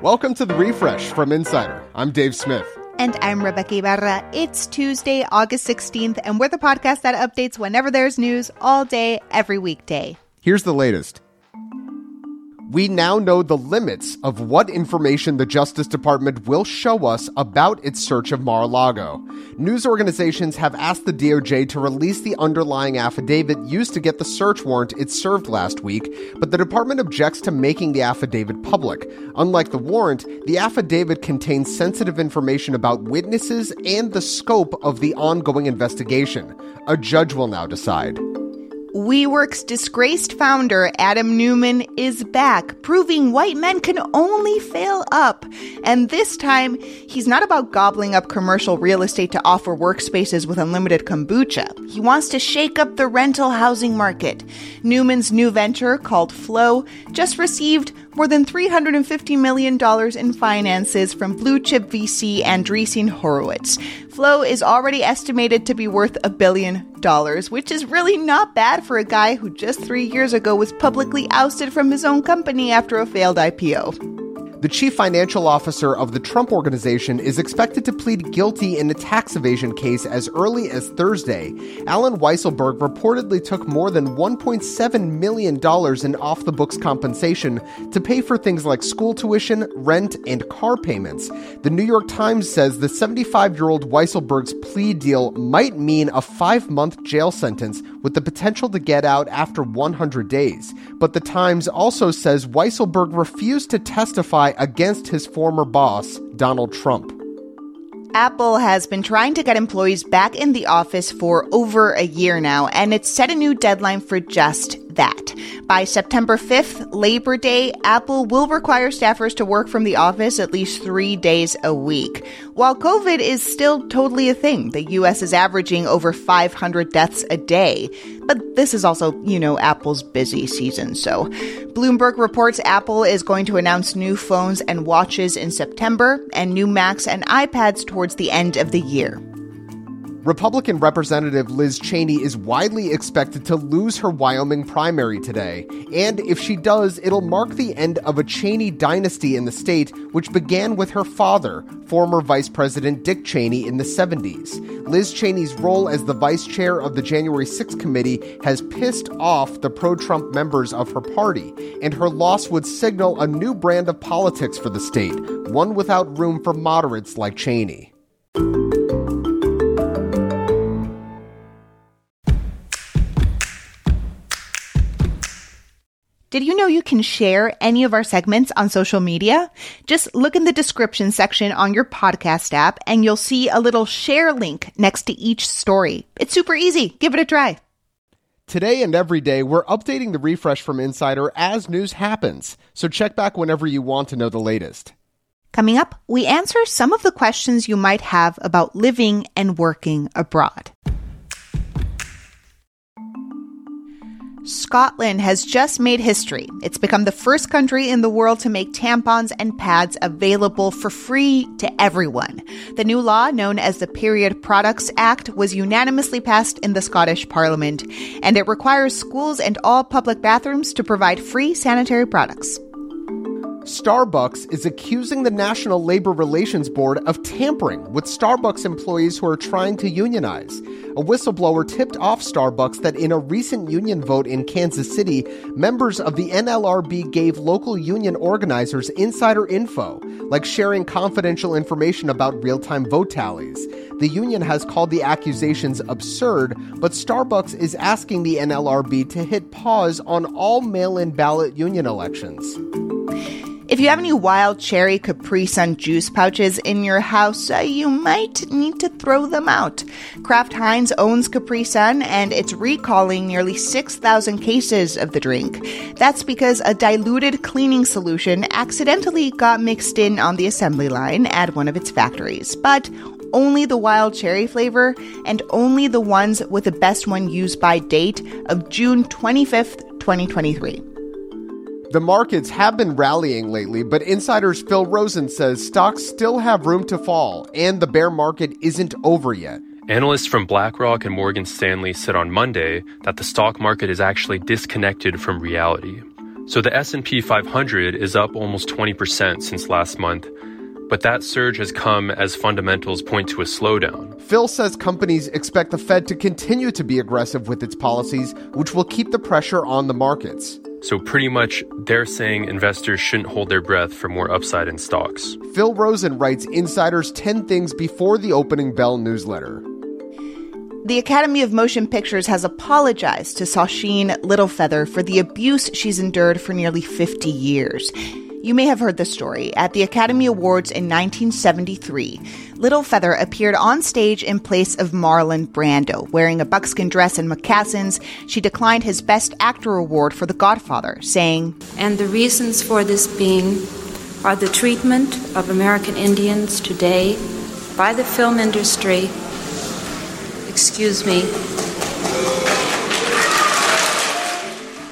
Welcome to The Refresh from Insider. I'm Dave Smith. And I'm Rebecca Ibarra. It's Tuesday, August 16th, and we're the podcast that updates whenever there's news all day, every weekday. Here's the latest. We now know the limits of what information the Justice Department will show us about its search of Mar-a-Lago. News organizations have asked the DOJ to release the underlying affidavit used to get the search warrant it served last week, but the department objects to making the affidavit public. Unlike the warrant, the affidavit contains sensitive information about witnesses and the scope of the ongoing investigation. A judge will now decide. WeWork's disgraced founder, Adam Neumann, is back, proving white men can only fail up. And this time, he's not about gobbling up commercial real estate to offer workspaces with unlimited kombucha. He wants to shake up the rental housing market. Neumann's new venture, called Flow, just received more than $350 million in finances from blue-chip VC Andreessen Horowitz. Flow is already estimated to be worth $1 billion, which is really not bad for a guy who just 3 years ago was publicly ousted from his own company after a failed IPO. The chief financial officer of the Trump Organization is expected to plead guilty in a tax evasion case as early as Thursday. Alan Weisselberg reportedly took more than $1.7 million in off-the-books compensation to pay for things like school tuition, rent, and car payments. The New York Times says the 75-year-old Weisselberg's plea deal might mean a 5-month jail sentence with the potential to get out after 100 days. But the Times also says Weisselberg refused to testify against his former boss, Donald Trump. Apple has been trying to get employees back in the office for over a year now, and it's set a new deadline for just that. By September 5th, Labor Day, Apple will require staffers to work from the office at least 3 days a week. While COVID is still totally a thing, the U.S. is averaging over 500 deaths a day. But this is also, Apple's busy season, so. Bloomberg reports Apple is going to announce new phones and watches in September and new Macs and iPads towards the end of the year. Republican Representative Liz Cheney is widely expected to lose her Wyoming primary today. And if she does, it'll mark the end of a Cheney dynasty in the state, which began with her father, former Vice President Dick Cheney, in the 70s. Liz Cheney's role as the vice chair of the January 6th committee has pissed off the pro-Trump members of her party, and her loss would signal a new brand of politics for the state, one without room for moderates like Cheney. Did you know you can share any of our segments on social media? Just look in the description section on your podcast app and you'll see a little share link next to each story. It's super easy. Give it a try. Today and every day, we're updating The Refresh from Insider as news happens. So check back whenever you want to know the latest. Coming up, we answer some of the questions you might have about living and working abroad. Scotland has just made history. It's become the first country in the world to make tampons and pads available for free to everyone. The new law, known as the Period Products Act, was unanimously passed in the Scottish Parliament, and it requires schools and all public bathrooms to provide free sanitary products. Starbucks is accusing the National Labor Relations Board of tampering with Starbucks employees who are trying to unionize. A whistleblower tipped off Starbucks that in a recent union vote in Kansas City, members of the NLRB gave local union organizers insider info, like sharing confidential information about real-time vote tallies. The union has called the accusations absurd, but Starbucks is asking the NLRB to hit pause on all mail-in ballot union elections. If you have any wild cherry Capri Sun juice pouches in your house, you might need to throw them out. Kraft Heinz owns Capri Sun, and it's recalling nearly 6,000 cases of the drink. That's because a diluted cleaning solution accidentally got mixed in on the assembly line at one of its factories. But only the wild cherry flavor and only the ones with the best one used by date of June 25th, 2023. The markets have been rallying lately, but Insider's Phil Rosen says stocks still have room to fall, and the bear market isn't over yet. Analysts from BlackRock and Morgan Stanley said on Monday that the stock market is actually disconnected from reality. So the S&P 500 is up almost 20% since last month, but that surge has come as fundamentals point to a slowdown. Phil says companies expect the Fed to continue to be aggressive with its policies, which will keep the pressure on the markets. So pretty much they're saying investors shouldn't hold their breath for more upside in stocks. Phil Rosen writes Insider's 10 Things before the opening bell newsletter. The Academy of Motion Pictures has apologized to Sacheen Littlefeather for the abuse she's endured for nearly 50 years. You may have heard the story. At the Academy Awards in 1973, Littlefeather appeared on stage in place of Marlon Brando. Wearing a buckskin dress and moccasins, she declined his Best Actor award for The Godfather, saying, "And the reasons for this being are the treatment of American Indians today by the film industry. Excuse me."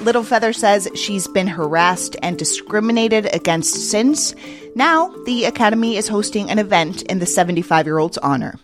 Littlefeather says she's been harassed and discriminated against since. Now, the Academy is hosting an event in the 75-year-old's honor.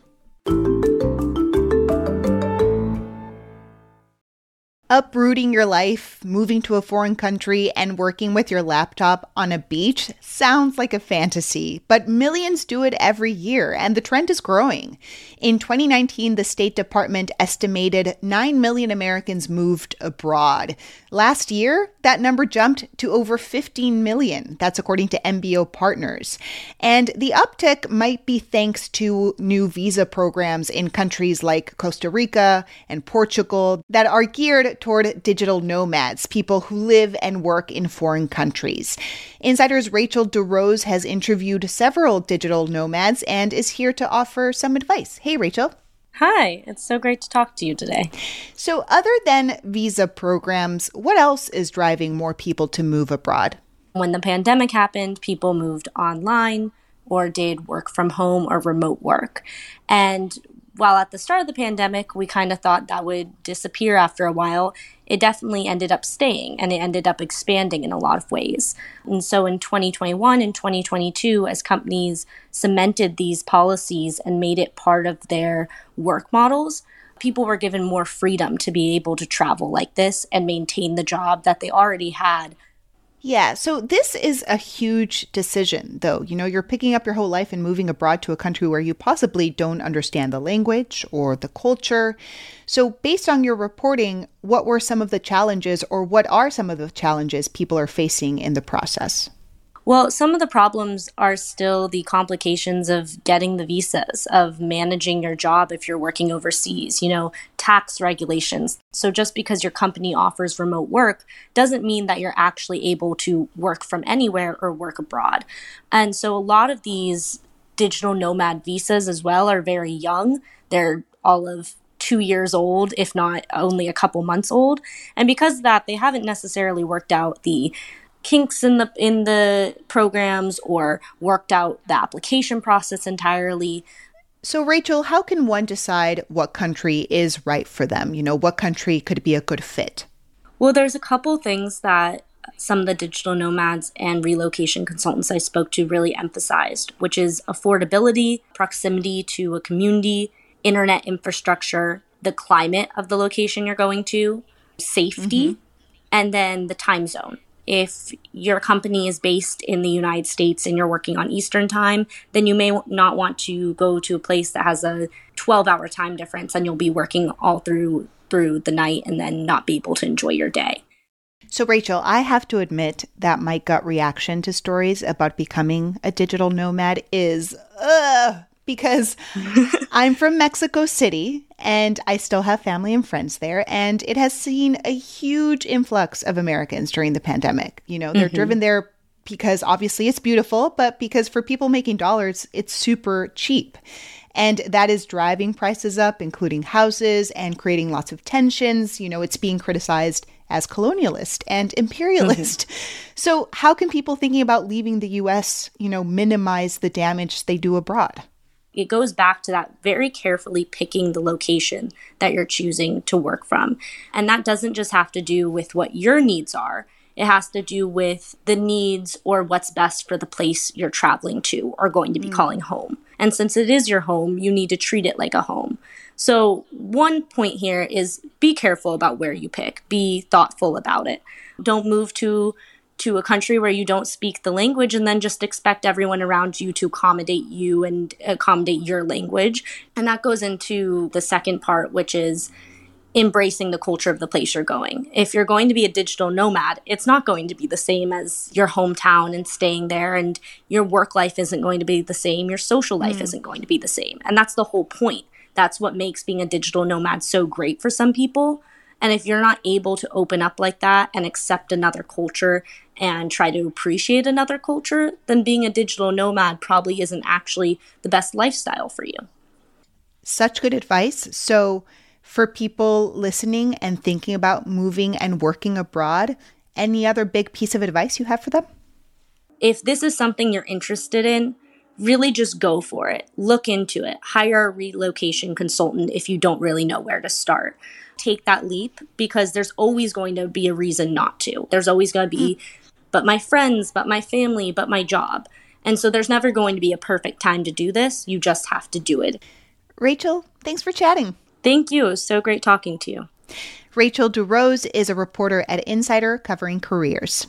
Uprooting your life, moving to a foreign country, and working with your laptop on a beach sounds like a fantasy, but millions do it every year, and the trend is growing. In 2019, the State Department estimated 9 million Americans moved abroad. Last year, that number jumped to over 15 million. That's according to MBO Partners. And the uptick might be thanks to new visa programs in countries like Costa Rica and Portugal that are geared toward digital nomads, people who live and work in foreign countries. Insider's Rachel DeRose has interviewed several digital nomads and is here to offer some advice. Hey, Rachel. Hi, it's so great to talk to you today. So other than visa programs, what else is driving more people to move abroad? When the pandemic happened, people moved online or did work from home or remote work. And while at the start of the pandemic, we kind of thought that would disappear after a while, it definitely ended up staying and it ended up expanding in a lot of ways. And so in 2021 and 2022, as companies cemented these policies and made it part of their work models, people were given more freedom to be able to travel like this and maintain the job that they already had. Yeah, so this is a huge decision, though. You know, you're picking up your whole life and moving abroad to a country where you possibly don't understand the language or the culture. So based on your reporting, what were some of the challenges, or what are some of the challenges people are facing in the process? Well, some of the problems are still the complications of getting the visas, of managing your job if you're working overseas, you know, tax regulations. So just because your company offers remote work doesn't mean that you're actually able to work from anywhere or work abroad. And so a lot of these digital nomad visas as well are very young. They're all of 2 years old, if not only a couple months old. And because of that, they haven't necessarily worked out the kinks in the programs or worked out the application process entirely. So Rachel, how can one decide what country is right for them? You know, what country could be a good fit? Well, there's a couple things that some of the digital nomads and relocation consultants I spoke to really emphasized, which is affordability, proximity to a community, internet infrastructure, the climate of the location you're going to, safety, and then the time zone. If your company is based in the United States and you're working on Eastern time, then you may not want to go to a place that has a 12-hour time difference and you'll be working all through the night and then not be able to enjoy your day. So, Rachel, I have to admit that my gut reaction to stories about becoming a digital nomad is, because I'm from Mexico City and I still have family and friends there. And it has seen a huge influx of Americans during the pandemic. You know, they're driven there because obviously it's beautiful, but because for people making dollars, it's super cheap. And that is driving prices up, including houses, and creating lots of tensions. You know, it's being criticized as colonialist and imperialist. So how can people thinking about leaving the U.S., you know, minimize the damage they do abroad? It goes back to that very carefully picking the location that you're choosing to work from. And that doesn't just have to do with what your needs are. It has to do with the needs or what's best for the place you're traveling to or going to be calling home. And since it is your home, you need to treat it like a home. So one point here is be careful about where you pick. Be thoughtful about it. Don't move to to a country where you don't speak the language and then just expect everyone around you to accommodate you and accommodate your language. And that goes into the second part, which is embracing the culture of the place you're going. If you're going to be a digital nomad, it's not going to be the same as your hometown and staying there, and your work life isn't going to be the same. Your social life isn't going to be the same. And that's the whole point. That's what makes being a digital nomad so great for some people. And if you're not able to open up like that and accept another culture and try to appreciate another culture, then being a digital nomad probably isn't actually the best lifestyle for you. Such good advice. So for people listening and thinking about moving and working abroad, any other big piece of advice you have for them? If this is something you're interested in, really just go for it. Look into it. Hire a relocation consultant if you don't really know where to start. Take that leap, because there's always going to be a reason not to. There's always going to be, but my friends, but my family, but my job. And so there's never going to be a perfect time to do this. You just have to do it. Rachel, thanks for chatting. Thank you. It was so great talking to you. Rachel DeRose is a reporter at Insider covering careers.